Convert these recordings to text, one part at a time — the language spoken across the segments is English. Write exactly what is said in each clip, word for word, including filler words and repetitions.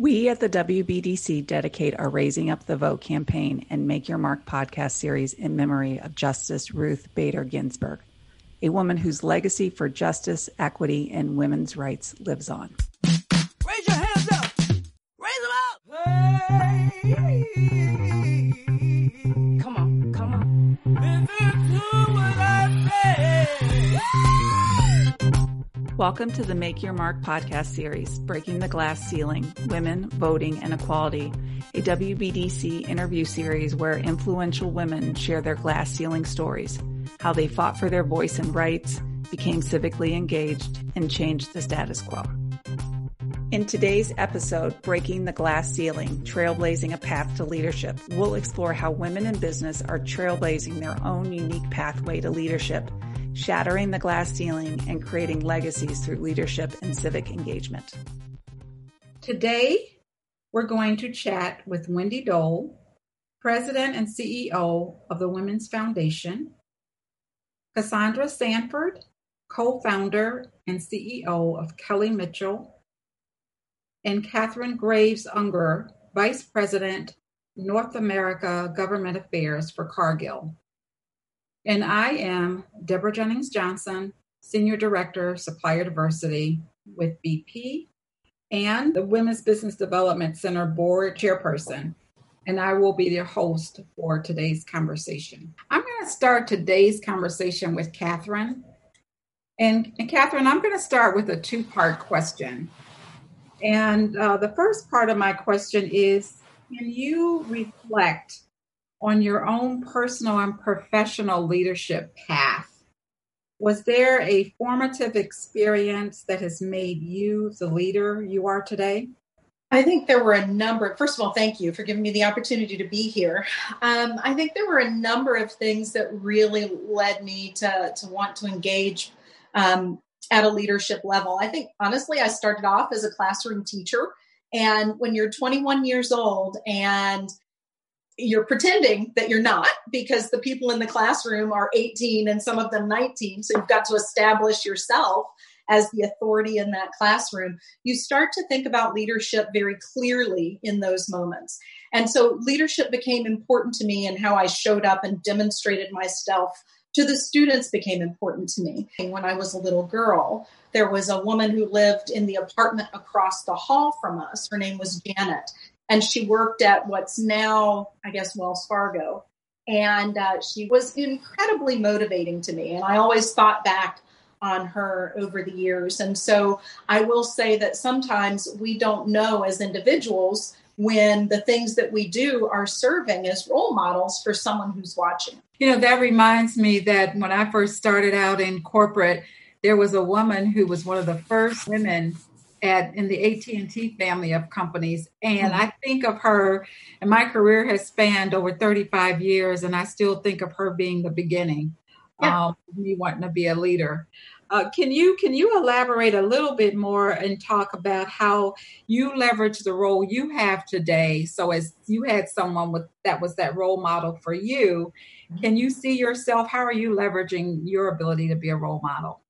We at the W B D C dedicate our Raising Up the Vote campaign and Make Your Mark podcast series in memory of Justice Ruth Bader Ginsburg, a woman whose legacy for justice, equity, and women's rights lives on. Raise your hands up! Raise them up! Come on, come on. Listen to what I say. Welcome to the Make Your Mark podcast series, Breaking the Glass Ceiling, Women, Voting, and Equality, a W B D C interview series where influential women share their glass ceiling stories, how they fought for their voice and rights, became civically engaged, and changed the status quo. In today's episode, Breaking the Glass Ceiling, Trailblazing a Path to Leadership, we'll explore how women in business are trailblazing their own unique pathway to leadership, shattering the glass ceiling and creating legacies through leadership and civic engagement. Today, we're going to chat with Wendy Dole, President and C E O of the Women's Foundation, Cassandra Sanford, co-founder and C E O of Kelly Mitchell, and Catherine Graves Unger, Vice President, North America Government Affairs for Cargill. And I am Deborah Jennings Johnson, Senior Director of Supplier Diversity with B P and the Women's Business Development Center Board Chairperson. And I will be your host for today's conversation. I'm going to start today's conversation with Catherine. And, and Catherine, I'm going to start with a two-part question. And uh, the first part of my question is, can you reflect on your own personal and professional leadership path? Was there a formative experience that has made you the leader you are today? I think there were a number. First of all, thank you for giving me the opportunity to be here. Um, I think there were a number of things that really led me to, to want to engage um, at a leadership level. I think, honestly, I started off as a classroom teacher. And when you're twenty-one years old and you're pretending that you're not, because the people in the classroom are eighteen and some of them nineteen. So you've got to establish yourself as the authority in that classroom. You start to think about leadership very clearly in those moments. And so leadership became important to me, and how I showed up and demonstrated myself to the students became important to me. When I was a little girl, there was a woman who lived in the apartment across the hall from us. Her name was Janet. And she worked at what's now, I guess, Wells Fargo. And uh, she was incredibly motivating to me. And I always thought back on her over the years. And so I will say that sometimes we don't know as individuals when the things that we do are serving as role models for someone who's watching. You know, that reminds me that when I first started out in corporate, there was a woman who was one of the first women At, in the A T and T family of companies. And I think of her, and my career has spanned over thirty-five years, and I still think of her being the beginning, yeah. um, me wanting to be a leader. Uh, can you can you elaborate a little bit more and talk about how you leverage the role you have today? So as you had someone with that was that role model for you, can you see yourself? How are you leveraging your ability to be a role model?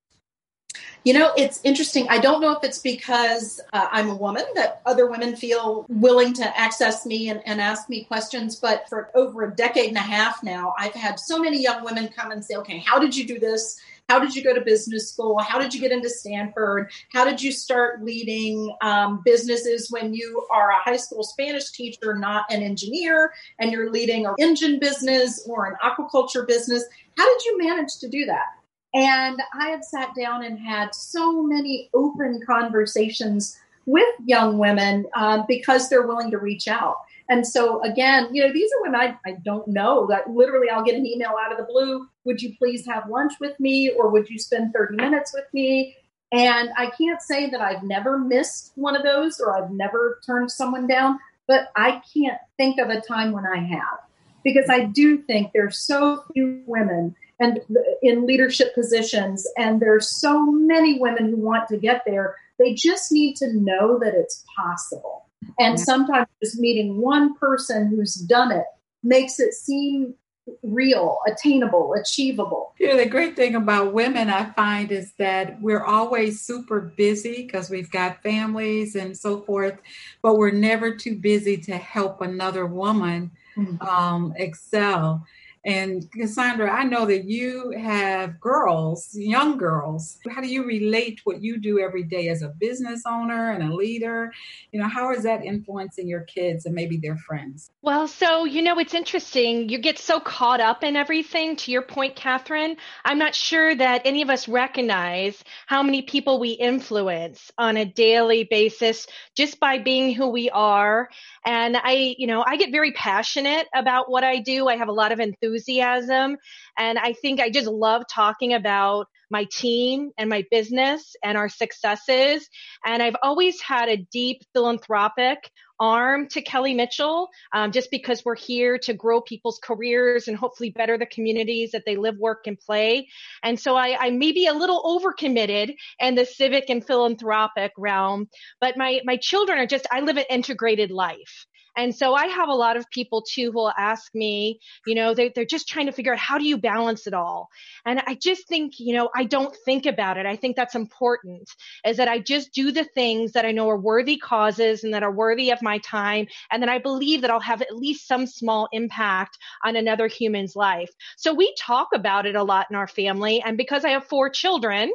You know, it's interesting. I don't know if it's because uh, I'm a woman that other women feel willing to access me and, and ask me questions. But for over a decade and a half now, I've had so many young women come and say, okay, how did you do this? How did you go to business school? How did you get into Stanford? How did you start leading um, businesses when you are a high school Spanish teacher, not an engineer, and you're leading an engine business or an aquaculture business? How did you manage to do that? And I have sat down and had so many open conversations with young women uh, because they're willing to reach out. And so, again, you know, these are women I, I don't know that literally I'll get an email out of the blue. Would you please have lunch with me, or would you spend thirty minutes with me? And I can't say that I've never missed one of those or I've never turned someone down, but I can't think of a time when I have, because I do think there's so few women and in leadership positions. And there's so many women who want to get there. They just need to know that it's possible. And sometimes just meeting one person who's done it makes it seem real, attainable, achievable. Yeah, the great thing about women, I find, is that we're always super busy because we've got families and so forth, but we're never too busy to help another woman mm-hmm. um, excel. And Cassandra, I know that you have girls, young girls. How do you relate what you do every day as a business owner and a leader? You know, how is that influencing your kids and maybe their friends? Well, so, you know, it's interesting. You get so caught up in everything. To your point, Catherine, I'm not sure that any of us recognize how many people we influence on a daily basis just by being who we are. And I, you know, I get very passionate about what I do. I have a lot of enthusiasm. enthusiasm. And I think I just love talking about my team and my business and our successes. And I've always had a deep philanthropic arm to Kelly Mitchell, um, just because we're here to grow people's careers and hopefully better the communities that they live, work, and play. And so I, I may be a little overcommitted in the civic and philanthropic realm, but my, my children are just, I live an integrated life. And so I have a lot of people, too, who will ask me, you know, they're, they're just trying to figure out how do you balance it all? And I just think, you know, I don't think about it. I think that's important, is that I just do the things that I know are worthy causes and that are worthy of my time. And then I believe that I'll have at least some small impact on another human's life. So we talk about it a lot in our family. And because I have four children,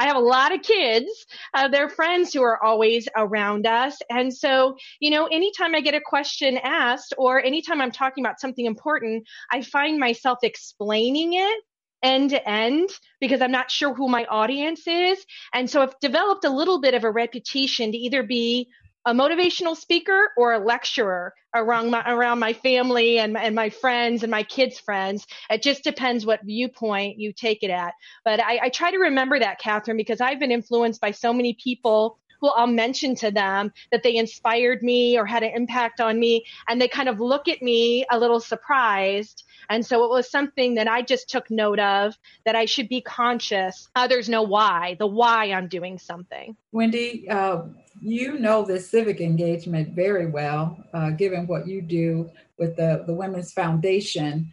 I have a lot of kids, uh, their friends who are always around us. And so, you know, anytime I get a question asked or anytime I'm talking about something important, I find myself explaining it end to end because I'm not sure who my audience is. And so I've developed a little bit of a reputation to either be a motivational speaker or a lecturer around my, around my family and, and my friends and my kids' friends. It just depends what viewpoint you take it at. But I, I try to remember that, Catherine, because I've been influenced by so many people who I'll mention to them that they inspired me or had an impact on me. And they kind of look at me a little surprised. And so it was something that I just took note of, that I should be conscious. Others know why, the why I'm doing something. Wendy, uh, you know this civic engagement very well, uh, given what you do with the, the Women's Foundation.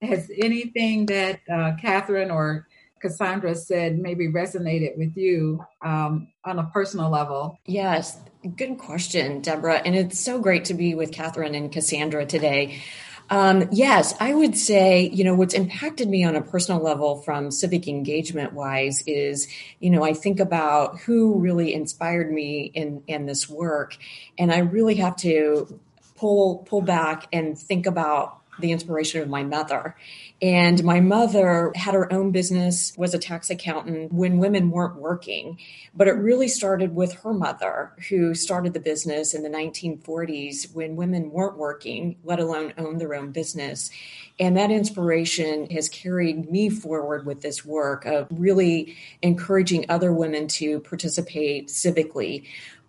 Has anything that uh, Catherine or Cassandra said maybe resonated with you um, on a personal level? Yes, good question, Deborah. And it's so great to be with Catherine and Cassandra today. Um, yes, I would say, you know, what's impacted me on a personal level from civic engagement wise is, you know, I think about who really inspired me in, in this work. And I really have to pull, pull back and think about the inspiration of my mother. And my mother had her own business, was a tax accountant when women weren't working. But it really started with her mother, who started the business in the nineteen forties when women weren't working, let alone own their own business. And that inspiration has carried me forward with this work of really encouraging other women to participate civically.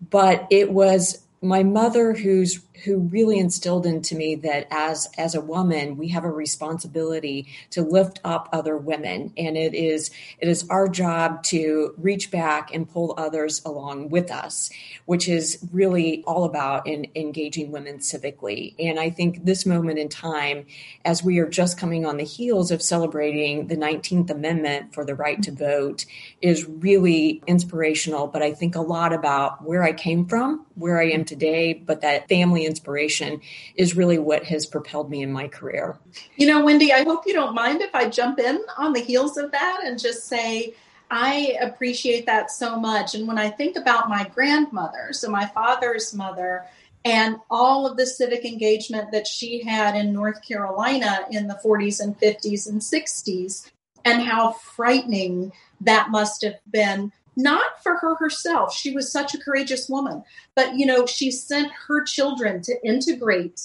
But it was my mother, who's who really instilled into me that as as a woman, we have a responsibility to lift up other women, and it is it is our job to reach back and pull others along with us, which is really all about in engaging women civically. And I think this moment in time, as we are just coming on the heels of celebrating the nineteenth Amendment for the right to vote, is really inspirational. But I think a lot about where I came from, where I am today, but that family inspiration is really what has propelled me in my career. You know, Wendy, I hope you don't mind if I jump in on the heels of that and just say, I appreciate that so much. And when I think about my grandmother, so my father's mother, and all of the civic engagement that she had in North Carolina in the forties and fifties and sixties, and how frightening that must have been. Not for her herself. She was such a courageous woman. But, you know, she sent her children to integrate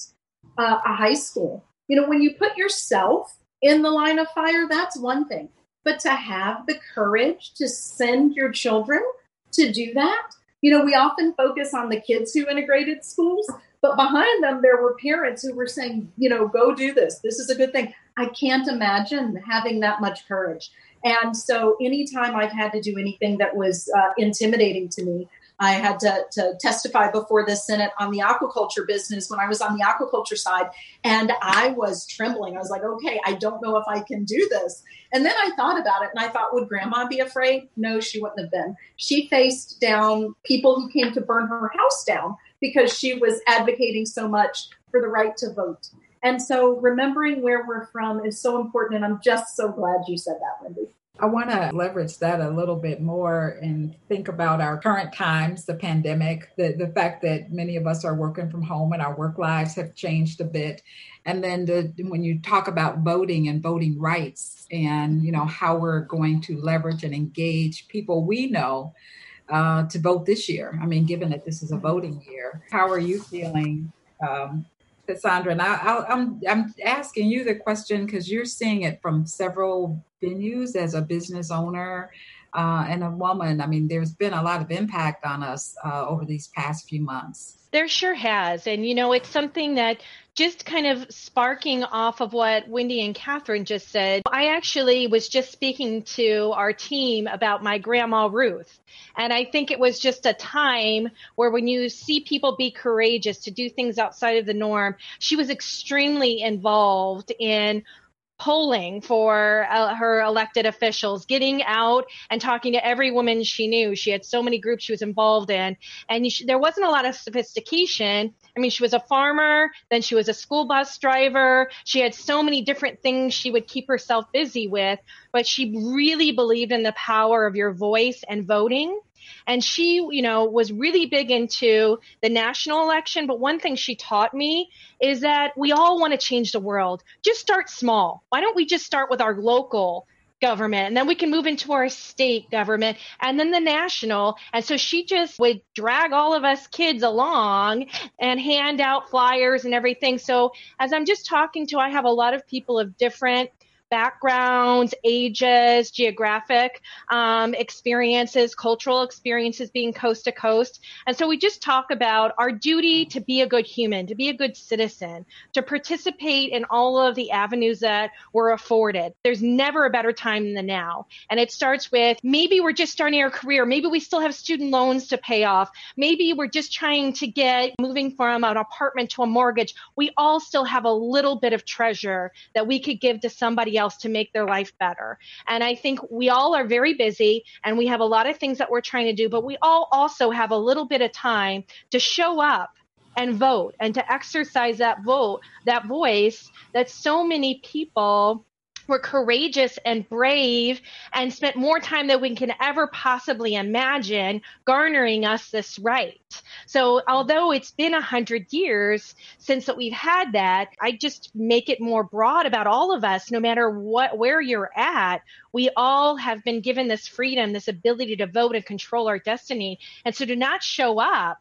uh, a high school. You know, when you put yourself in the line of fire, that's one thing. But to have the courage to send your children to do that, you know, we often focus on the kids who integrated schools, but behind them, there were parents who were saying, you know, go do this. This is a good thing. I can't imagine having that much courage. And so anytime I've had to do anything that was uh, intimidating to me, I had to, to testify before the Senate on the aquaculture business when I was on the aquaculture side. And I was trembling. I was like, okay, I don't know if I can do this. And then I thought about it and I thought, would grandma be afraid? No, she wouldn't have been. She faced down people who came to burn her house down because she was advocating so much for the right to vote. And so remembering where we're from is so important. And I'm just so glad you said that, Wendy. I want to leverage that a little bit more and think about our current times, the pandemic, the, the fact that many of us are working from home and our work lives have changed a bit. And then the, when you talk about voting and voting rights and, you know, how we're going to leverage and engage people we know uh, to vote this year. I mean, given that this is a voting year, how are you feeling, um, Cassandra? And I, I, I'm, I'm asking you the question because you're seeing it from several venues as a business owner uh, and a woman. I mean, there's been a lot of impact on us uh, over these past few months. There sure has. And, you know, it's something that just kind of sparking off of what Wendy and Catherine just said, I actually was just speaking to our team about my grandma Ruth. And I think it was just a time where when you see people be courageous to do things outside of the norm, she was extremely involved in polling for uh, her elected officials, getting out and talking to every woman she knew. She had so many groups she was involved in. And she, there wasn't a lot of sophistication. I mean, she was a farmer, then she was a school bus driver. She had so many different things she would keep herself busy with, but she really believed in the power of your voice and voting. And she, you know, was really big into the national election. But one thing she taught me is that we all want to change the world. Just start small. Why don't we just start with our local government? And then we can move into our state government and then the national. And so she just would drag all of us kids along and hand out flyers and everything. So as I'm just talking to, I have a lot of people of different backgrounds, ages, geographic um, experiences, cultural experiences being coast to coast. And so we just talk about our duty to be a good human, to be a good citizen, to participate in all of the avenues that we're afforded. There's never a better time than now. And it starts with maybe we're just starting our career. Maybe we still have student loans to pay off. Maybe we're just trying to get moving from an apartment to a mortgage. We all still have a little bit of treasure that we could give to somebody else. else to make their life better. And I think we all are very busy and we have a lot of things that we're trying to do, but we all also have a little bit of time to show up and vote and to exercise that vote, that voice that so many people were courageous and brave and spent more time than we can ever possibly imagine garnering us this right. So although it's been a hundred years since that we've had that, I just make it more broad about all of us, no matter what, where you're at, we all have been given this freedom, this ability to vote and control our destiny. And so to not show up,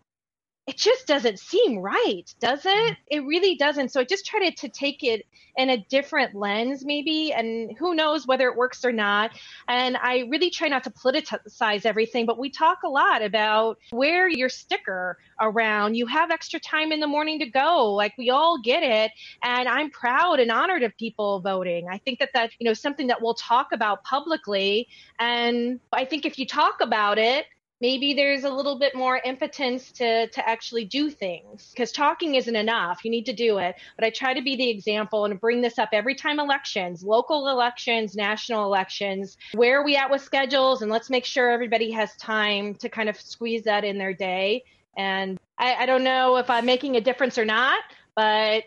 it just doesn't seem right, does it? It really doesn't. So I just try to, to take it in a different lens maybe, and who knows whether it works or not. And I really try not to politicize everything, but we talk a lot about wear your sticker around. You have extra time in the morning to go. Like, we all get it. And I'm proud and honored of people voting. I think that that's, you know, something that we'll talk about publicly. And I think if you talk about it, maybe there's a little bit more impotence to, to actually do things, because talking isn't enough. You need to do it. But I try to be the example and bring this up every time elections, local elections, national elections, where are we at with schedules? And let's make sure everybody has time to kind of squeeze that in their day. And I, I don't know if I'm making a difference or not, but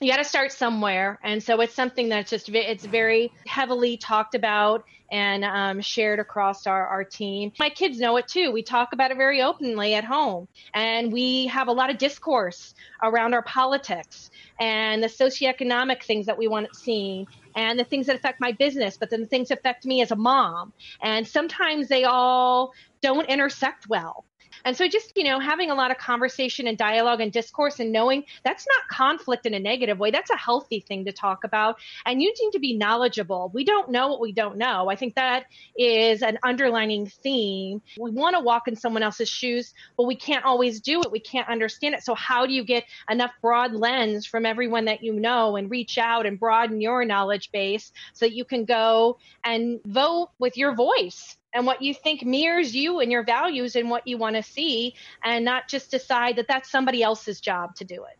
you got to start somewhere. And so it's something that's just, it's very heavily talked about and um, shared across our, our team. My kids know it too. We talk about it very openly at home. And we have a lot of discourse around our politics and the socioeconomic things that we want to see and the things that affect my business, but then the things that affect me as a mom. And sometimes they all don't intersect well. And so just, you know, having a lot of conversation and dialogue and discourse and knowing that's not conflict in a negative way. That's a healthy thing to talk about. And you need to be knowledgeable. We don't know what we don't know. I think that is an underlining theme. We want to walk in someone else's shoes, but we can't always do it. We can't understand it. So how do you get enough broad lens from everyone that you know and reach out and broaden your knowledge base so that you can go and vote with your voice? and what you think mirrors you and your values and what you want to see, and not just decide that that's somebody else's job to do it.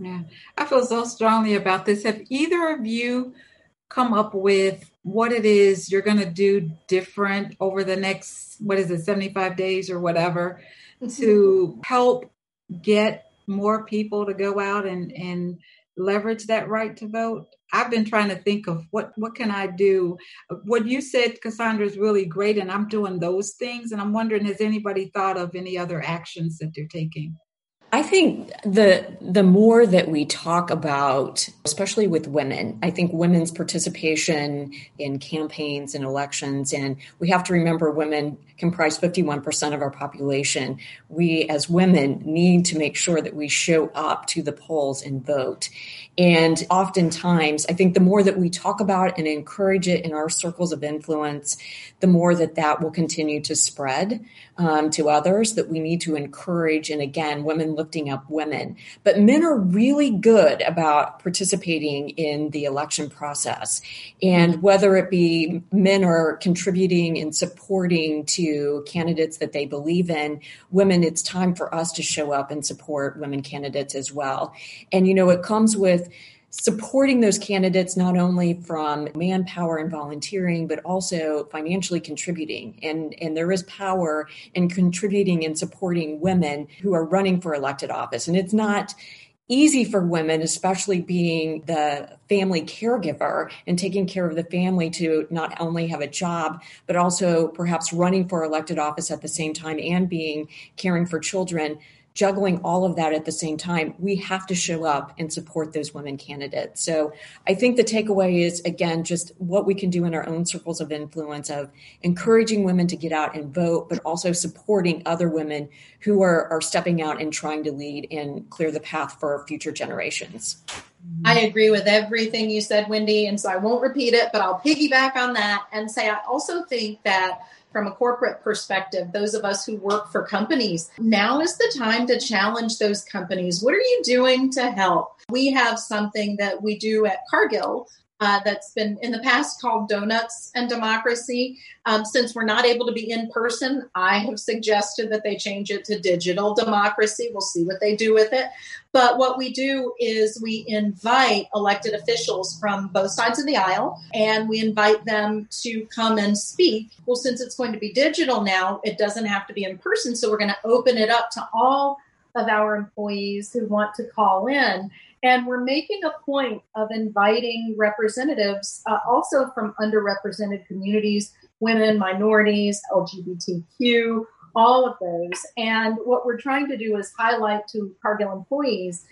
Yeah, I feel so strongly about this. Have either of you come up with what it is you're going to do different over the next, what is it, seventy-five days or whatever, to help get more people to go out and, and leverage that right to vote? I've been trying to think of what, what can I do? What you said, Cassandra, is really great, and I'm doing those things. And I'm wondering, has anybody thought of any other actions that they're taking? I think the the more that we talk about, especially with women, I think women's participation in campaigns and elections, and we have to remember women comprise fifty-one percent of our population. We as women need to make sure that we show up to the polls and vote. And oftentimes, I think the more that we talk about it and encourage it in our circles of influence, the more that that will continue to spread um, to others, that we need to encourage. And again, women lifting up women. But men are really good about participating in the election process. And whether it be men are contributing and supporting to candidates that they believe in, women, it's time for us to show up and support women candidates as well. And, you know, it comes with supporting those candidates, not only from manpower and volunteering, but also financially contributing. And, and there is power in contributing and supporting women who are running for elected office. And it's not easy for women, especially being the family caregiver and taking care of the family, to not only have a job, but also perhaps running for elected office at the same time and being caring for children. Juggling all of that at the same time, we have to show up and support those women candidates. So I think the takeaway is, again, just what we can do in our own circles of influence of encouraging women to get out and vote, but also supporting other women who are, are stepping out and trying to lead and clear the path for future generations. I agree with everything you said, Wendy. And so I won't repeat it, but I'll piggyback on that and say I also think that from a corporate perspective, those of us who work for companies, now is the time to challenge those companies. What are you doing to help? We have something that we do at Cargill uh, that's been in the past called Donuts and Democracy. Um, since we're not able to be in person, I have suggested that they change it to Digital Democracy. We'll see what they do with it. But what we do is we invite elected officials from both sides of the aisle, and we invite them to come and speak. Well, since it's going to be digital now, it doesn't have to be in person. So we're going to open it up to all of our employees who want to call in. And we're making a point of inviting representatives uh, also from underrepresented communities, women, minorities, L G B T Q, all of those. And what we're trying to do is highlight to Cargill employees,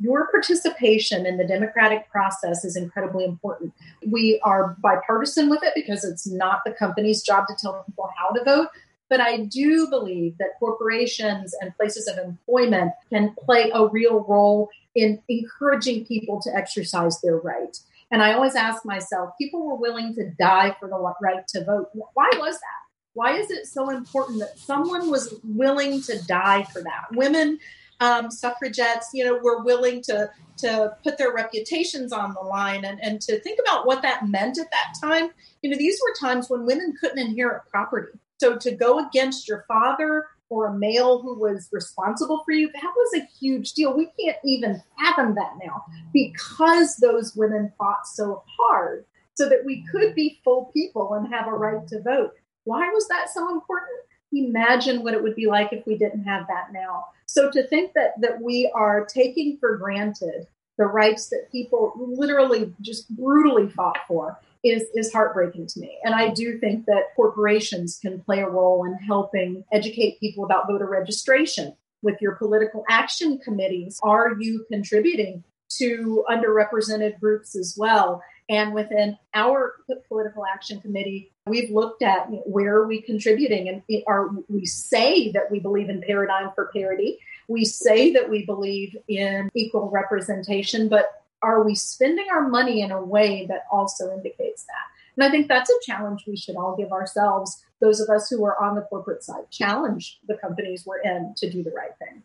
your participation in the democratic process is incredibly important. We are bipartisan with it because it's not the company's job to tell people how to vote. But I do believe that corporations and places of employment can play a real role in encouraging people to exercise their right. And I always ask myself, people were willing to die for the right to vote. Why was that? Why is it so important that someone was willing to die for that? Women, um, suffragettes, you know, were willing to, to put their reputations on the line and, and to think about what that meant at that time. You know, these were times when women couldn't inherit property. So to go against your father or a male who was responsible for you, that was a huge deal. We can't even fathom that now because those women fought so hard so that we could be full people and have a right to vote. Why was that so important? Imagine what it would be like if we didn't have that now. So to think that that we are taking for granted the rights that people literally just brutally fought for is, is heartbreaking to me. And I do think that corporations can play a role in helping educate people about voter registration. With your political action committees, are you contributing to underrepresented groups as well? And within our political action committee, we've looked at where are we contributing, and are we say that we believe in Paradigm for Parity. We say that we believe in equal representation, but are we spending our money in a way that also indicates that? And I think that's a challenge we should all give ourselves, those of us who are on the corporate side, challenge the companies we're in to do the right thing.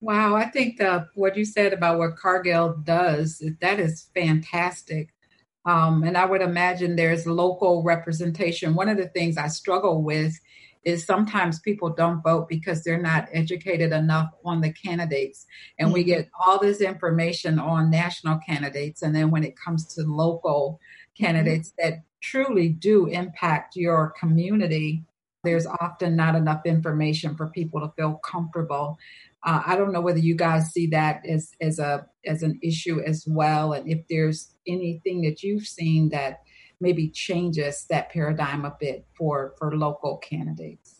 Wow, I think the, what you said about what Cargill does, that is fantastic. Um, and I would imagine there's local representation. One of the things I struggle with is sometimes people don't vote because they're not educated enough on the candidates. And mm-hmm. we get all this information on national candidates. And then when it comes to local candidates mm-hmm. that truly do impact your community, there's often not enough information for people to feel comfortable. Uh, I don't know whether you guys see that as, as a as an issue as well. And if there's anything that you've seen that maybe changes that paradigm a bit for, for local candidates.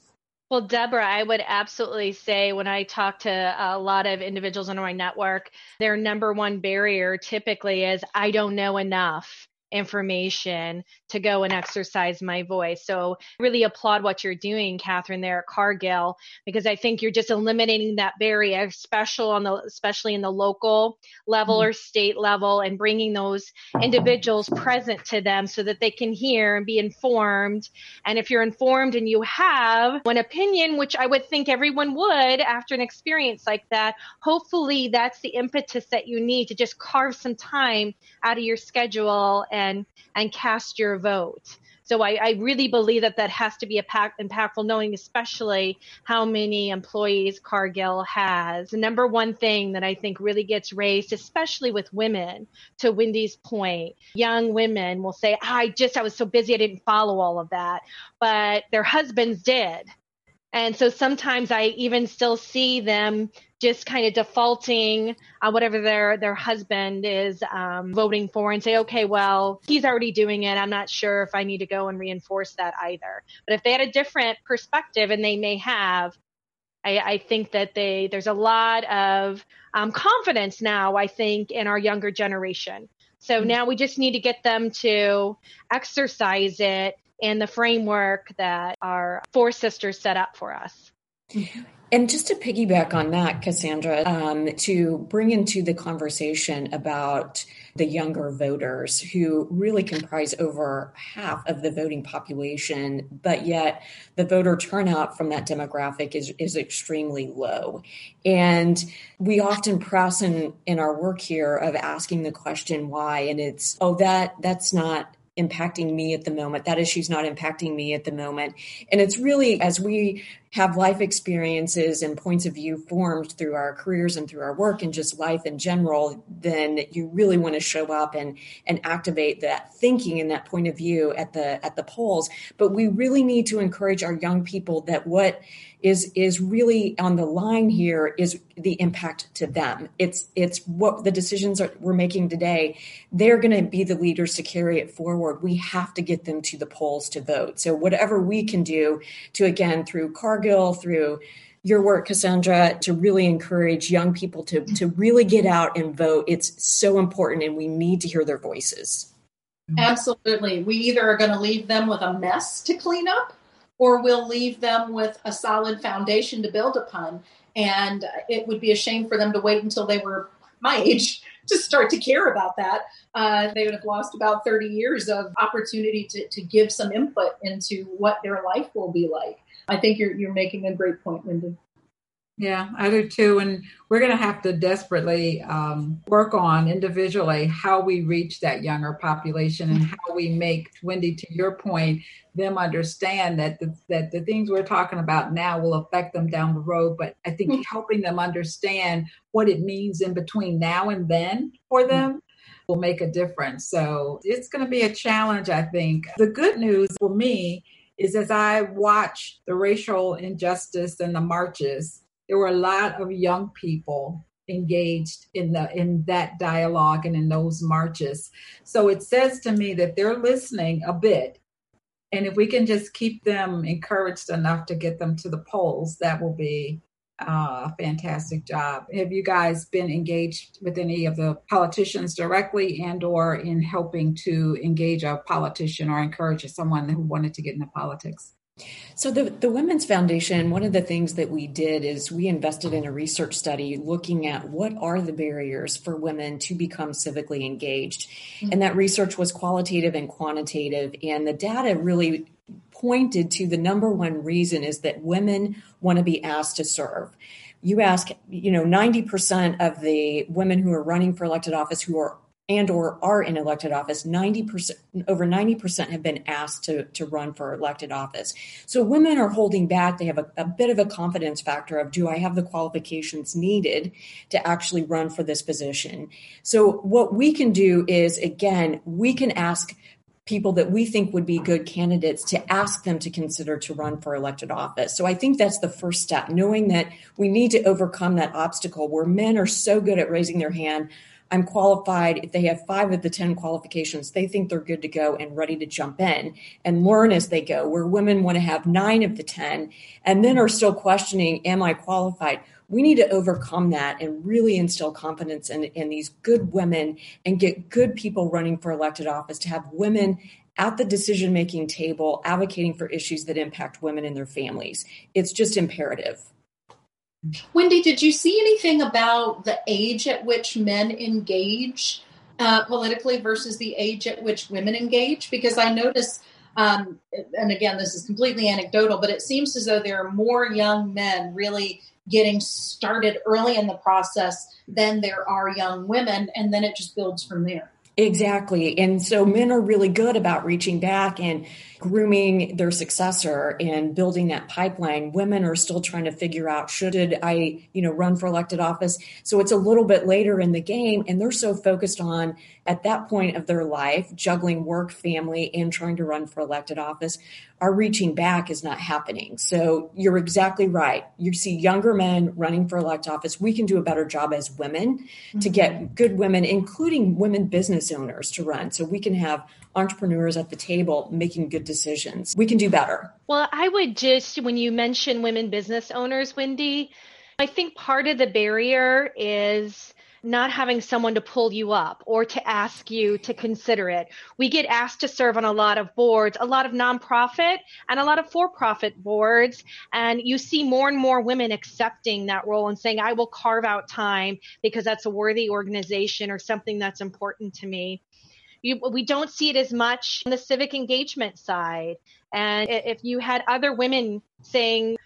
Well, Deborah, I would absolutely say when I talk to a lot of individuals in my network, their number one barrier typically is, I don't know enough information to go and exercise my voice. So really applaud what you're doing, Catherine, there at Cargill, because I think you're just eliminating that barrier, especially on the especially in the local level or state level, and bringing those individuals present to them so that they can hear and be informed. And if you're informed and you have an opinion, which I would think everyone would after an experience like that, hopefully that's the impetus that you need to just carve some time out of your schedule and And, and cast your vote. So I, I really believe that that has to be a pack, impactful, knowing especially how many employees Cargill has. The number one thing that I think really gets raised, especially with women, to Wendy's point, young women will say, I just, I was so busy, I didn't follow all of that. But their husbands did. And so sometimes I even still see them just kind of defaulting on whatever their, their husband is um, voting for and say, okay, well, he's already doing it. I'm not sure if I need to go and reinforce that either. But if they had a different perspective, and they may have, I, I think that they there's a lot of um, confidence now, I think, in our younger generation. So mm-hmm. now we just need to get them to exercise it and the framework that our four sisters set up for us. And just to piggyback on that, Cassandra, um, to bring into the conversation about the younger voters who really comprise over half of the voting population, but yet the voter turnout from that demographic is, is extremely low. And we often press in, in our work here of asking the question why, and it's, oh, that that's not impacting me at the moment. That issue's not impacting me at the moment. And it's really, as we have life experiences and points of view formed through our careers and through our work and just life in general, then you really want to show up and, and activate that thinking and that point of view at the, at the polls. But we really need to encourage our young people that what is, is really on the line here is the impact to them. It's, it's what the decisions are, we're making today. They're going to be the leaders to carry it forward. We have to get them to the polls to vote. So whatever we can do to, again, through Cargill, through your work, Cassandra, to really encourage young people to, to really get out and vote. It's so important, and we need to hear their voices. Absolutely. We either are going to leave them with a mess to clean up, or we'll leave them with a solid foundation to build upon. And it would be a shame for them to wait until they were my age to start to care about that. Uh, they would have lost about thirty years of opportunity to, to give some input into what their life will be like. I think you're you're making a great point, Wendy. Yeah, I do too. And we're going to have to desperately um, work on individually how we reach that younger population and how we make, Wendy, to your point, them understand that the, that the things we're talking about now will affect them down the road. But I think mm-hmm. helping them understand what it means in between now and then for them will make a difference. So it's going to be a challenge, I think. The good news for me is as I watched the racial injustice and the marches, there were a lot of young people engaged in the in that dialogue and in those marches. So it says to me that they're listening a bit. And if we can just keep them encouraged enough to get them to the polls, that will be uh, a fantastic job. Have you guys been engaged with any of the politicians directly and or in helping to engage a politician or encourage someone who wanted to get into politics? So the, the Women's Foundation, one of the things that we did is we invested in a research study looking at what are the barriers for women to become civically engaged. Mm-hmm. And that research was qualitative and quantitative. And the data really pointed to the number one reason is that women want to be asked to serve. You ask, you know, ninety percent of the women who are running for elected office who are and or are in elected office, ninety percent, over ninety percent have been asked to, to run for elected office. So women are holding back. They have a, a bit of a confidence factor of, do I have the qualifications needed to actually run for this position? So what we can do is, again, we can ask people that we think would be good candidates to ask them to consider to run for elected office. So I think that's the first step, knowing that we need to overcome that obstacle where men are so good at raising their hand. I'm qualified. If they have five of the ten qualifications, they think they're good to go and ready to jump in and learn as they go, where women want to have nine of the ten and then are still questioning, am I qualified? We need to overcome that and really instill confidence in, in these good women and get good people running for elected office, to have women at the decision-making table advocating for issues that impact women and their families. It's just imperative. Wendy, did you see anything about the age at which men engage uh, politically versus the age at which women engage? Because I noticed, um, and again, this is completely anecdotal, but it seems as though there are more young men really getting started early in the process than there are young women, and then it just builds from there. Exactly. And so men are really good about reaching back and grooming their successor and building that pipeline. Women are still trying to figure out, should I, you know, run for elected office? So it's a little bit later in the game, and they're so focused on, at that point of their life, juggling work, family, and trying to run for elected office. Our reaching back is not happening. So you're exactly right. You see younger men running for elected office. We can do a better job as women mm-hmm. to get good women, including women business owners, to run. So we can have entrepreneurs at the table making good decisions. We can do better. Well, I would just, when you mention women business owners, Wendy, I think part of the barrier is not having someone to pull you up or to ask you to consider it. We get asked to serve on a lot of boards, a lot of nonprofit and a lot of for-profit boards. And you see more and more women accepting that role and saying, I will carve out time because that's a worthy organization or something that's important to me. You, we don't see it as much on the civic engagement side. And if you had other women saying,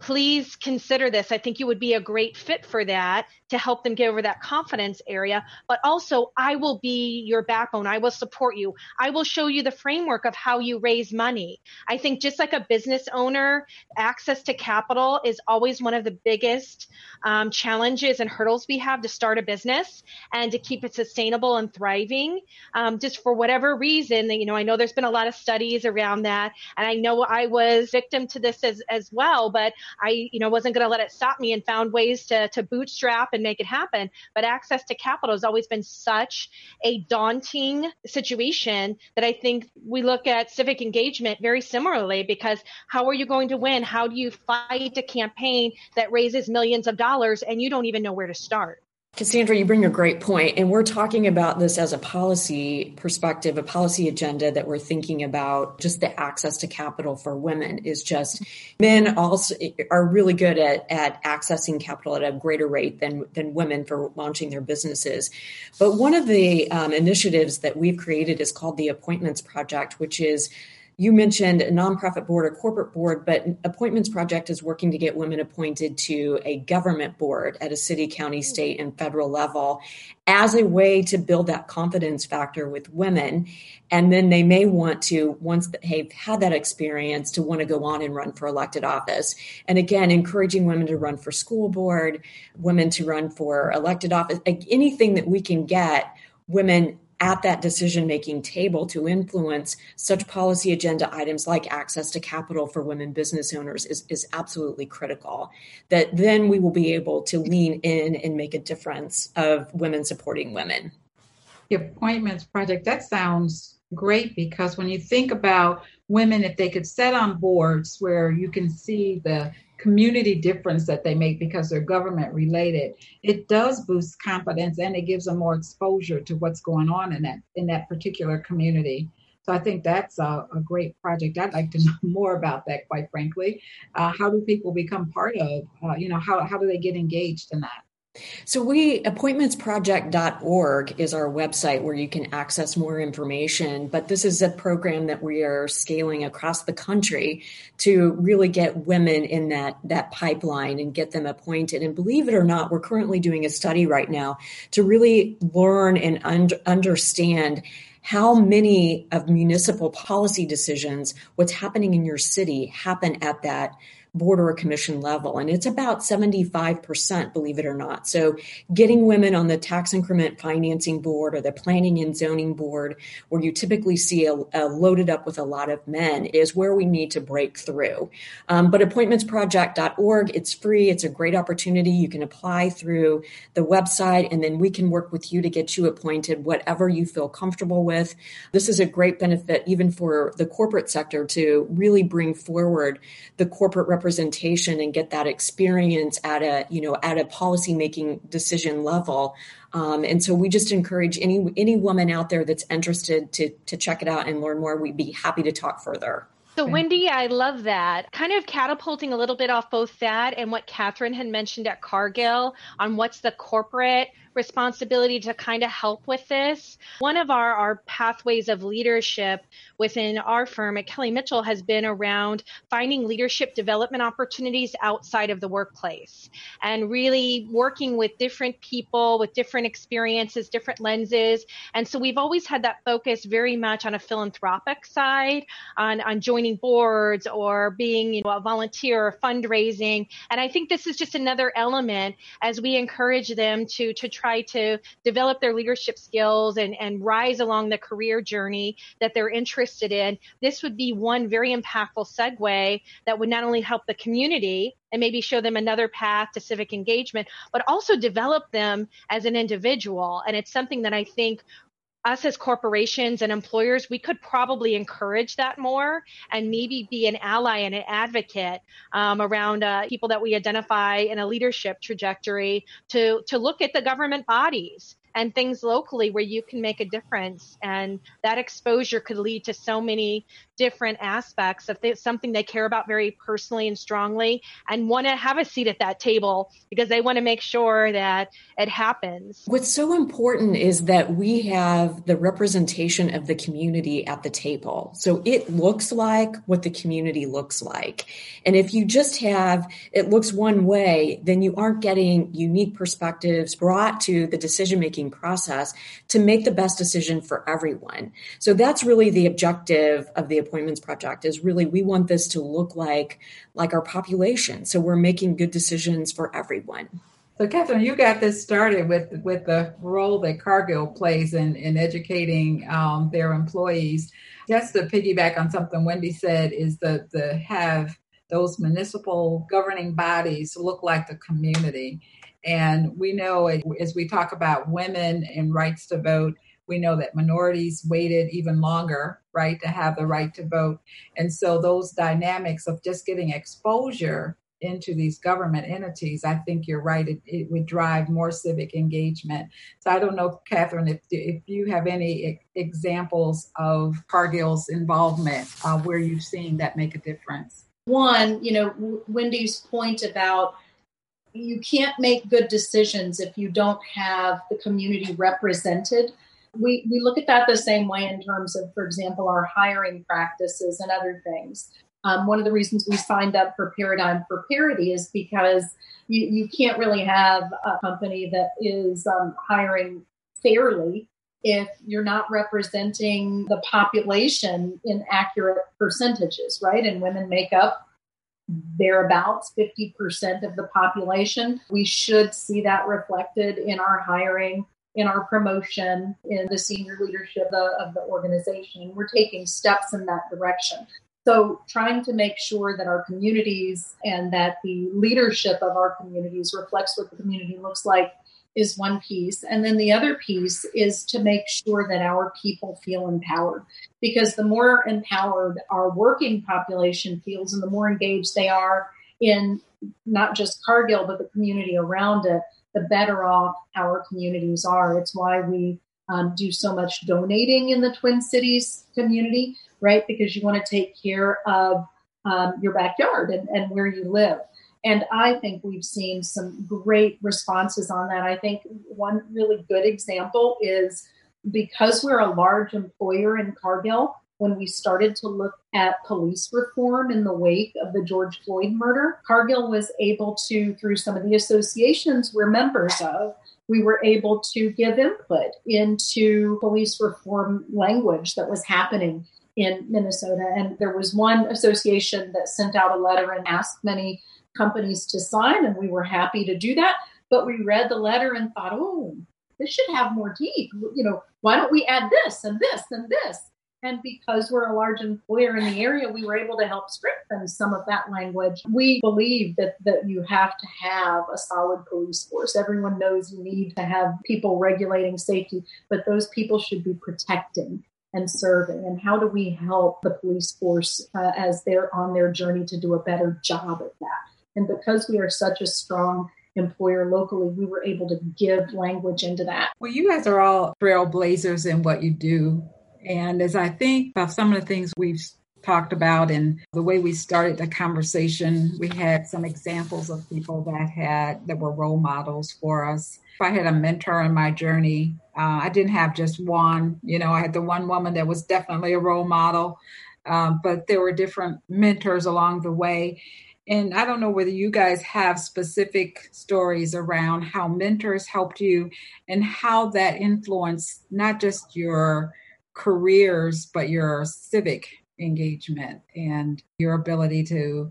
please consider this, I think you would be a great fit for that, to help them get over that confidence area. But also, I will be your backbone. I will support you. I will show you the framework of how you raise money. I think just like a business owner, access to capital is always one of the biggest um, challenges and hurdles we have to start a business and to keep it sustainable and thriving. Um, just for whatever reason, you know, I know there's been a lot of studies around that. And I know I was victim to this as, as well, but I, you know, wasn't going to let it stop me and found ways to, to bootstrap and make it happen. But access to capital has always been such a daunting situation that I think we look at civic engagement very similarly, because how are you going to win? How do you fight a campaign that raises millions of dollars and you don't even know where to start? Cassandra, you bring a great point. And we're talking about this as a policy perspective, a policy agenda that we're thinking about. Just the access to capital for women is just, men also are really good at, at accessing capital at a greater rate than, than women for launching their businesses. But one of the um, initiatives that we've created is called the Appointments Project, which is, you mentioned a nonprofit board or corporate board, but Appointments Project is working to get women appointed to a government board at a city, county, state, and federal level as a way to build that confidence factor with women. And then they may want to, once they've had that experience, to want to go on and run for elected office. And again, encouraging women to run for school board, women to run for elected office, anything that we can get women at that decision-making table to influence such policy agenda items like access to capital for women business owners is, is absolutely critical, that then we will be able to lean in and make a difference of women supporting women. The Appointments Project, that sounds great, because when you think about women, if they could sit on boards where you can see the community difference that they make because they're government related, it does boost confidence and it gives them more exposure to what's going on in that in that particular community. So I think that's a, a great project. I'd like to know more about that, quite frankly. Uh, how do people become part of, uh, you know, how, how do they get engaged in that? So we, appointments project dot org is our website where you can access more information, but this is a program that we are scaling across the country to really get women in that, that pipeline and get them appointed. And believe it or not, we're currently doing a study right now to really learn and un- understand how many of municipal policy decisions, what's happening in your city, happen at that border commission level. And it's about seventy-five percent, believe it or not. So getting women on the tax increment financing board or the planning and zoning board, where you typically see a, a loaded up with a lot of men, is where we need to break through. Um, but appointments project dot org, it's free. It's a great opportunity. You can apply through the website, and then we can work with you to get you appointed, whatever you feel comfortable with. This is a great benefit even for the corporate sector to really bring forward the corporate representation representation and get that experience at a, you know, at a policymaking decision level. Um, and so we just encourage any any woman out there that's interested to to check it out and learn more. We'd be happy to talk further. So Wendy, I love that. Kind of catapulting a little bit off both that and what Catherine had mentioned at Cargill on what's the corporate responsibility to kind of help with this. One of our, our pathways of leadership within our firm at Kelly Mitchell has been around finding leadership development opportunities outside of the workplace and really working with different people with different experiences, different lenses. And so we've always had that focus very much on a philanthropic side, on, on joining boards or being, you know, a volunteer or fundraising. And I think this is just another element as we encourage them to to try to develop their leadership skills and, and rise along the career journey that they're interested in. This would be one very impactful segue that would not only help the community and maybe show them another path to civic engagement, but also develop them as an individual. And it's something that I think us as corporations and employers, we could probably encourage that more and maybe be an ally and an advocate um, around uh, people that we identify in a leadership trajectory to, to look at the government bodies and things locally where you can make a difference. And that exposure could lead to so many different aspects of th- something they care about very personally and strongly and want to have a seat at that table because they want to make sure that it happens. What's so important is that we have the representation of the community at the table. So it looks like what the community looks like. And if you just have, it looks one way, then you aren't getting unique perspectives brought to the decision-making process to make the best decision for everyone. So that's really the objective of the Appointments Project, is really we want this to look like, like our population. So we're making good decisions for everyone. So Catherine, you got this started with, with the role that Cargill plays in, in educating um, their employees. Just to piggyback on something Wendy said is the, the have those municipal governing bodies look like the community. And we know, as we talk about women and rights to vote, we know that minorities waited even longer, right, to have the right to vote. And so those dynamics of just getting exposure into these government entities, I think you're right, it, it would drive more civic engagement. So I don't know, Catherine, if, if you have any examples of Cargill's involvement uh, where you've seen that make a difference. One, you know, Wendy's point about you can't make good decisions if you don't have the community represented. We we look at that the same way in terms of, for example, our hiring practices and other things. Um, one of the reasons we signed up for Paradigm for Parity is because you, you can't really have a company that is um, hiring fairly if you're not representing the population in accurate percentages, right? And women make up thereabouts fifty percent of the population. We should see that reflected in our hiring, in our promotion, in the senior leadership of the organization. We're taking steps in that direction. So trying to make sure that our communities and that the leadership of our communities reflects what the community looks like is one piece. And then the other piece is to make sure that our people feel empowered, because the more empowered our working population feels and the more engaged they are in not just Cargill, but the community around it, the better off our communities are. It's why we um, do so much donating in the Twin Cities community, right? Because you want to take care of um, your backyard and, and where you live. And I think we've seen some great responses on that. I think one really good example is, because we're a large employer in Cargill, when we started to look at police reform in the wake of the George Floyd murder, Cargill was able to, through some of the associations we're members of, we were able to give input into police reform language that was happening in Minnesota. And there was one association that sent out a letter and asked many companies to sign, and we were happy to do that. But we read the letter and thought, oh, this should have more teeth. You know, why don't we add this and this and this? And because we're a large employer in the area, we were able to help strengthen some of that language. We believe that, that you have to have a solid police force. Everyone knows you need to have people regulating safety, but those people should be protecting and serving. And how do we help the police force uh, as they're on their journey to do a better job at that? And because we are such a strong employer locally, we were able to give language into that. Well, you guys are all trailblazers in what you do. And as I think about some of the things we've talked about and the way we started the conversation, we had some examples of people that had that were role models for us. I had a mentor in my journey. Uh, I didn't have just one. You know, I had the one woman that was definitely a role model, um, but there were different mentors along the way. And I don't know whether you guys have specific stories around how mentors helped you and how that influenced not just your careers, but your civic engagement and your ability to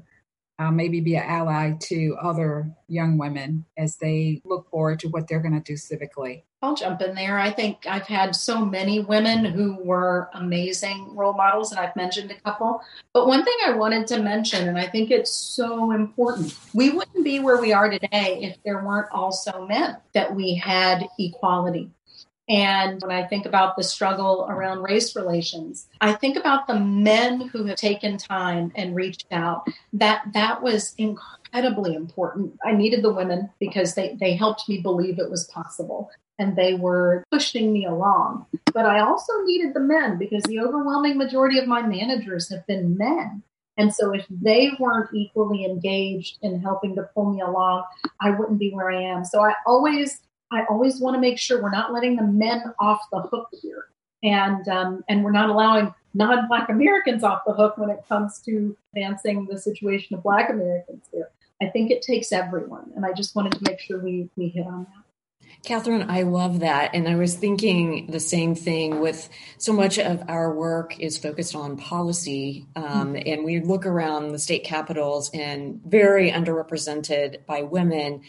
uh, maybe be an ally to other young women as they look forward to what they're going to do civically. I'll jump in there. I think I've had so many women who were amazing role models, and I've mentioned a couple. But one thing I wanted to mention, and I think it's so important, we wouldn't be where we are today if there weren't also men, that we had equality. And when I think about the struggle around race relations, I think about the men who have taken time and reached out. That that was incredibly important. I needed the women because they, they helped me believe it was possible, and they were pushing me along. But I also needed the men because the overwhelming majority of my managers have been men. And so if they weren't equally engaged in helping to pull me along, I wouldn't be where I am. So I always... I always want to make sure we're not letting the men off the hook here, and um, and we're not allowing non-Black Americans off the hook when it comes to advancing the situation of Black Americans here. I think it takes everyone, and I just wanted to make sure we, we hit on that. Catherine, I love that. And I was thinking the same thing with so much of our work is focused on policy. Um, and we look around the state capitals and very underrepresented by women.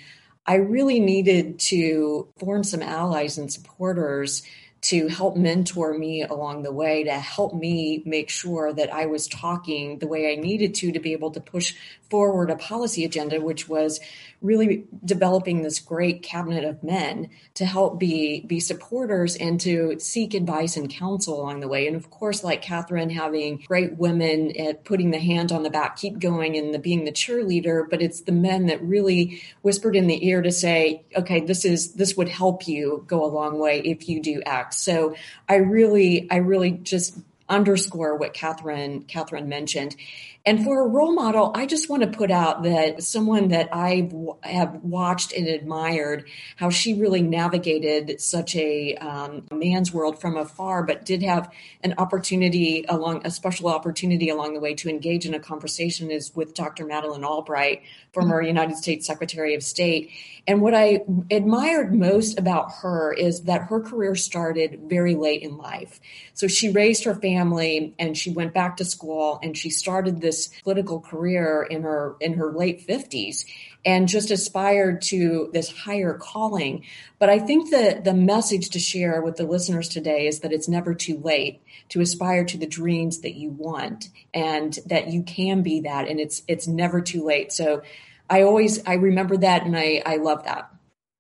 I really needed to form some allies and supporters to help mentor me along the way, to help me make sure that I was talking the way I needed to, to be able to push forward a policy agenda, which was really developing this great cabinet of men to help be, be supporters and to seek advice and counsel along the way. And of course, like Catherine, having great women at putting the hand on the back, keep going, and the, being the cheerleader, but it's the men that really whispered in the ear to say, okay, this is, this would help you go a long way if you do X. So I really, I really just underscore what Catherine, Catherine mentioned. And for a role model, I just want to put out that someone that I have watched and admired, how she really navigated such a um, man's world from afar, but did have an opportunity along, a special opportunity along the way to engage in a conversation, is with Doctor Madeleine Albright, former mm-hmm. United States Secretary of State. And what I admired most about her is that her career started very late in life. So she raised her family and she went back to school and she started this political career in her in her late fifties and just aspired to this higher calling. But I think that the message to share with the listeners today is that it's never too late to aspire to the dreams that you want, and that you can be that, and it's it's never too late. So I always I remember that, and I, I love that.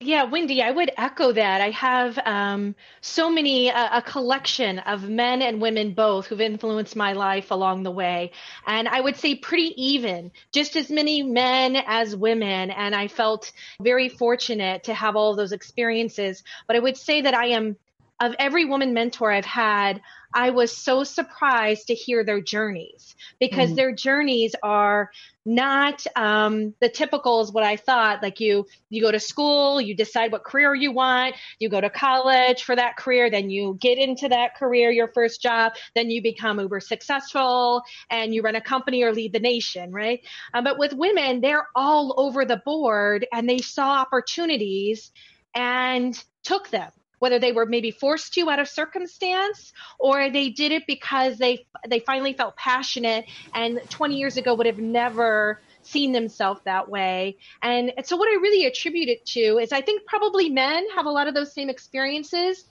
Yeah, Wendy, I would echo that. I have um, so many, uh, a collection of men and women both who've influenced my life along the way. And I would say pretty even, just as many men as women. And I felt very fortunate to have all those experiences. But I would say that I am of every woman mentor I've had, I was so surprised to hear their journeys, because mm-hmm. their journeys are not um, the typical is what I thought. Like you, you go to school, you decide what career you want, you go to college for that career, then you get into that career, your first job, then you become uber successful and you run a company or lead the nation, right? Um, but with women, they're all over the board and they saw opportunities and took them, whether they were maybe forced to out of circumstance or they did it because they they finally felt passionate and twenty years ago would have never seen themselves that way. And so what I really attribute it to is I think probably men have a lot of those same experiences,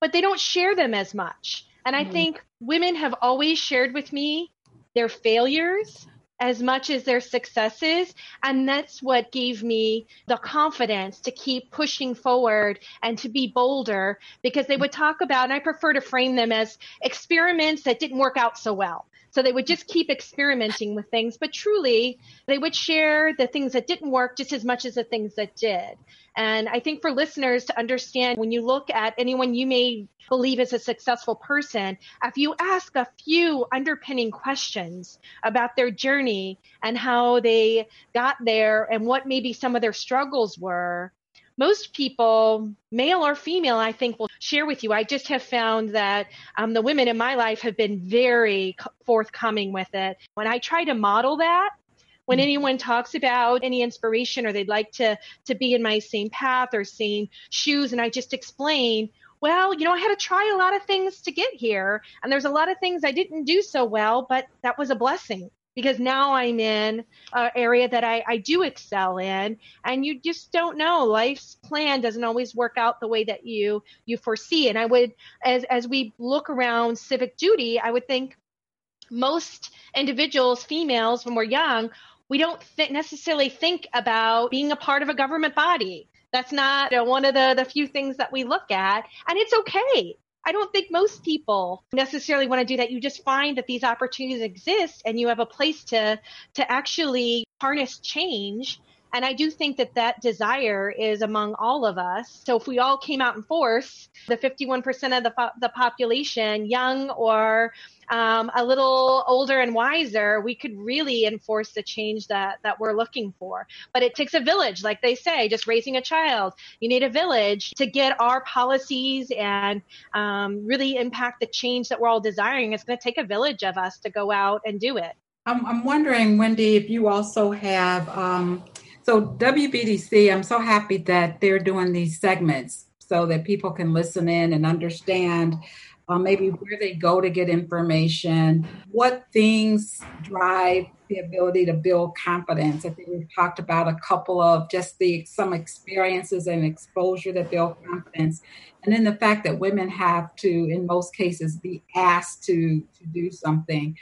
but they don't share them as much. And I mm-hmm. think women have always shared with me their failures as much as their successes. And that's what gave me the confidence to keep pushing forward and to be bolder, because they would talk about, and I prefer to frame them as experiments that didn't work out so well. So they would just keep experimenting with things, but truly they would share the things that didn't work just as much as the things that did. And I think for listeners to understand, when you look at anyone you may believe is a successful person, if you ask a few underpinning questions about their journey and how they got there and what maybe some of their struggles were, most people, male or female, I think will share with you. I just have found that um, the women in my life have been very forthcoming with it. When I try to model that, when anyone talks about any inspiration or they'd like to to be in my same path or same shoes, and I just explain, well, you know, I had to try a lot of things to get here. And there's a lot of things I didn't do so well, but that was a blessing. Because now I'm in an area that I, I do excel in, and you just don't know. Life's plan doesn't always work out the way that you you foresee. And I would, as as we look around civic duty, I would think most individuals, females, when we're young, we don't th- necessarily think about being a part of a government body. That's not, you know, one of the, the few things that we look at, and it's okay. I don't think most people necessarily want to do that. You just find that these opportunities exist and you have a place to to actually harness change. And I do think that that desire is among all of us. So if we all came out in force, the fifty-one percent of the, po- the population, young or um, a little older and wiser, we could really enforce the change that, that we're looking for. But it takes a village, like they say, just raising a child. You need a village to get our policies and um, really impact the change that we're all desiring. It's going to take a village of us to go out and do it. I'm, I'm wondering, Wendy, if you also have... Um... So W B D C, I'm so happy that they're doing these segments so that people can listen in and understand uh, maybe where they go to get information, what things drive the ability to build confidence. I think we've talked about a couple of just the some experiences and exposure that build confidence. And then the fact that women have to, in most cases, be asked to, to do something.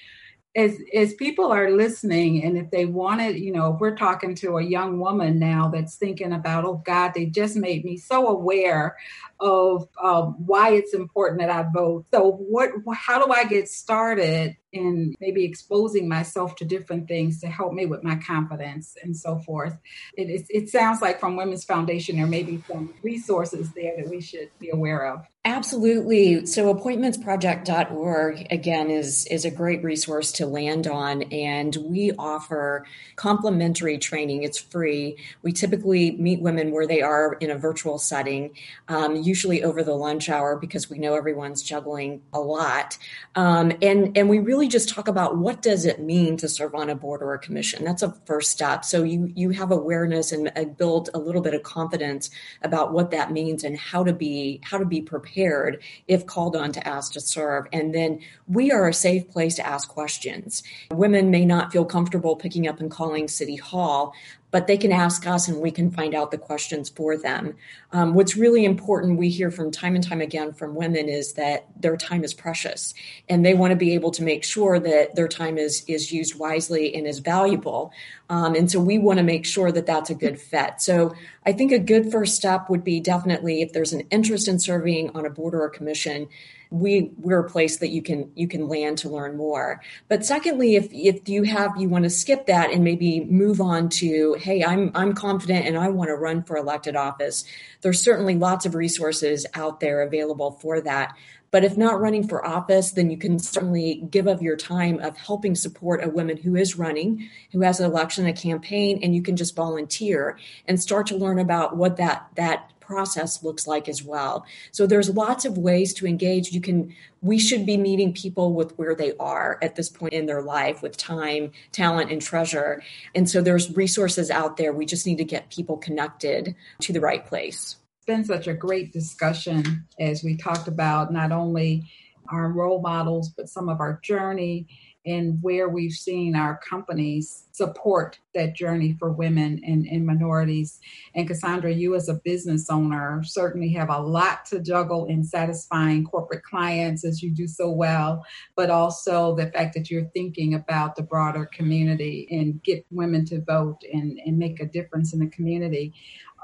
As, as people are listening, and if they wanted, you know, if we're talking to a young woman now that's thinking about, oh, God, they just made me so aware of um, why it's important that I vote. So what? How do I get started in maybe exposing myself to different things to help me with my confidence and so forth? It, it, it sounds like from Women's Foundation, there may be some resources there that we should be aware of. Absolutely. So appointments project dot org, again, is, is a great resource to land on. And we offer complimentary training. It's free. We typically meet women where they are in a virtual setting, um, usually over the lunch hour, because we know everyone's juggling a lot. Um, and, and we really just talk about what does it mean to serve on a board or a commission. That's a first step. So you, you have awareness and uh, build a little bit of confidence about what that means and how to be, how to be prepared. prepared if called on to ask to serve. And then we are a safe place to ask questions. Women may not feel comfortable picking up and calling City Hall, but they can ask us and we can find out the questions for them. Um, what's really important, we hear from time and time again from women, is that their time is precious and they want to be able to make sure that their time is, is used wisely and is valuable. Um, and so we want to make sure that that's a good fit. So I think a good first step would be definitely if there's an interest in serving on a board or a commission, we we're a place that you can you can land to learn more. But secondly, if if you have you want to skip that and maybe move on to, hey, I'm I'm confident and I want to run for elected office, there's certainly lots of resources out there available for that. But if not running for office, then you can certainly give of your time of helping support a woman who is running, who has an election, a campaign, and you can just volunteer and start to learn about what that that process looks like as well. So there's lots of ways to engage. You can, we should be meeting people with where they are at this point in their life with time, talent, and treasure. And so there's resources out there. We just need to get people connected to the right place. It's been such a great discussion as we talked about not only our role models, but some of our journey and where we've seen our companies support that journey for women and, and minorities. And Cassandra, you as a business owner certainly have a lot to juggle in satisfying corporate clients as you do so well, but also the fact that you're thinking about the broader community and get women to vote and, and make a difference in the community.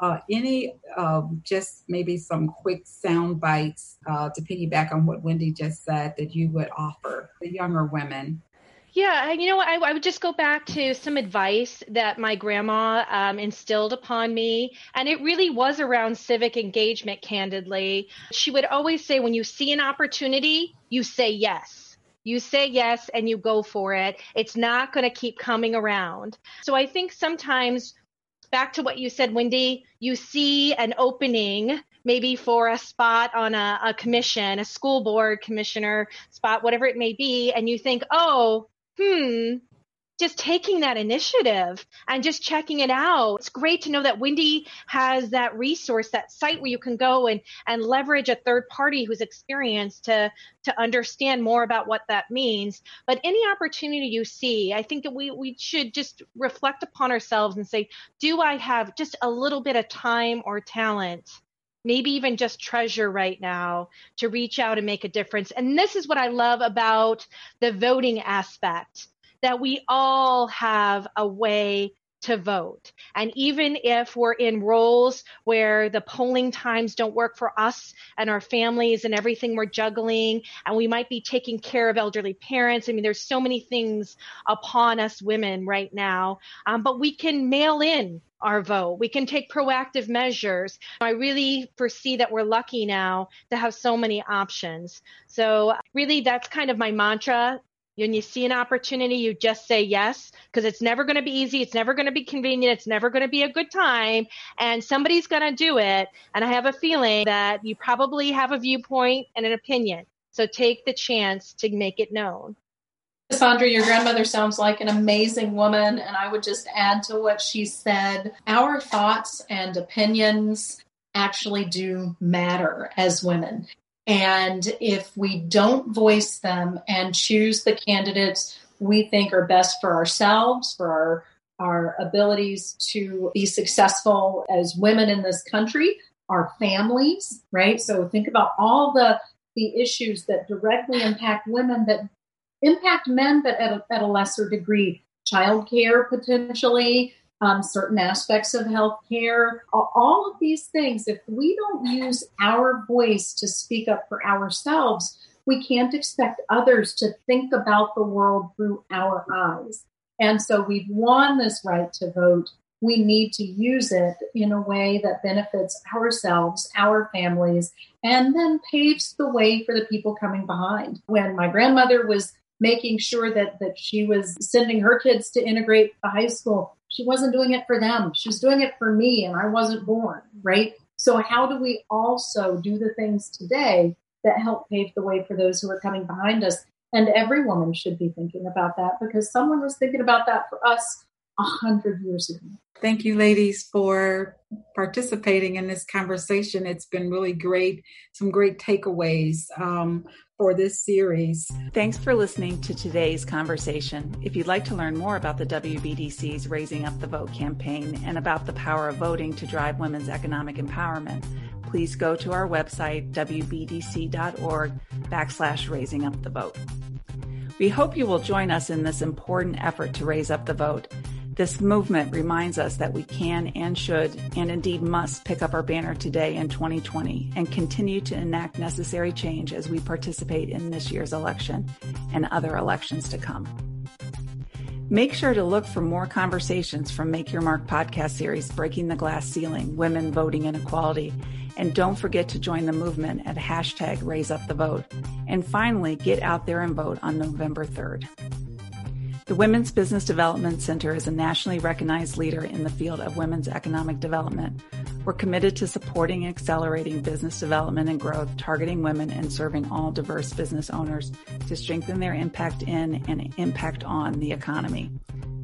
Uh, any, uh, just maybe some quick sound bites uh, to piggyback on what Wendy just said that you would offer the younger women? Yeah, you know, I, I would just go back to some advice that my grandma um, instilled upon me. And it really was around civic engagement, candidly. She would always say, when you see an opportunity, you say yes. You say yes and you go for it. It's not going to keep coming around. So I think sometimes, back to what you said, Wendy, you see an opening maybe for a spot on a, a commission, a school board commissioner spot, whatever it may be, and you think, oh, hmm, just taking that initiative and just checking it out. It's great to know that Wendy has that resource, that site where you can go and, and leverage a third party who's experienced to, to understand more about what that means. But any opportunity you see, I think we, we should just reflect upon ourselves and say, do I have just a little bit of time or talent? Maybe even just treasure right now to reach out and make a difference. And this is what I love about the voting aspect, that we all have a way to vote. And even if we're in roles where the polling times don't work for us and our families and everything we're juggling, and we might be taking care of elderly parents. I mean, there's so many things upon us women right now, um, but we can mail in our vote. We can take proactive measures. I really foresee that we're lucky now to have so many options. So really, that's kind of my mantra. When you see an opportunity, you just say yes, because it's never going to be easy. It's never going to be convenient. It's never going to be a good time. And somebody's going to do it. And I have a feeling that you probably have a viewpoint and an opinion. So take the chance to make it known. Cassandra, your grandmother sounds like an amazing woman. And I would just add to what she said, our thoughts and opinions actually do matter as women. And if we don't voice them and choose the candidates we think are best for ourselves, for our, our abilities to be successful as women in this country, our families, right? So think about all the, the issues that directly impact women, that impact men, but at a, at a lesser degree, childcare potentially, Um, certain aspects of healthcare, all of these things. If we don't use our voice to speak up for ourselves, we can't expect others to think about the world through our eyes. And so we've won this right to vote. We need to use it in a way that benefits ourselves, our families, and then paves the way for the people coming behind. When my grandmother was making sure that, that she was sending her kids to integrate the high school, she wasn't doing it for them. She was doing it for me, and I wasn't born, right? So how do we also do the things today that help pave the way for those who are coming behind us? And every woman should be thinking about that, because someone was thinking about that for us a hundred years ago. Thank you, ladies, for participating in this conversation. It's been really great, some great takeaways um, for this series. Thanks for listening to today's conversation. If you'd like to learn more about the W B D C's Raising Up the Vote campaign and about the power of voting to drive women's economic empowerment, please go to our website, w b d c dot org backslash raising up the vote. We hope you will join us in this important effort to raise up the vote. This movement reminds us that we can and should and indeed must pick up our banner today in twenty twenty and continue to enact necessary change as we participate in this year's election and other elections to come. Make sure to look for more conversations from Make Your Mark podcast series, Breaking the Glass Ceiling, Women Voting and Equality. And don't forget to join the movement at hashtag Raise Up the Vote. And finally, get out there and vote on November third. The Women's Business Development Center is a nationally recognized leader in the field of women's economic development. We're committed to supporting and accelerating business development and growth, targeting women and serving all diverse business owners to strengthen their impact in and impact on the economy.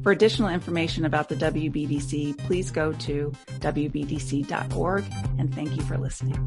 For additional information about the W B D C, please go to W B D C dot org, and thank you for listening.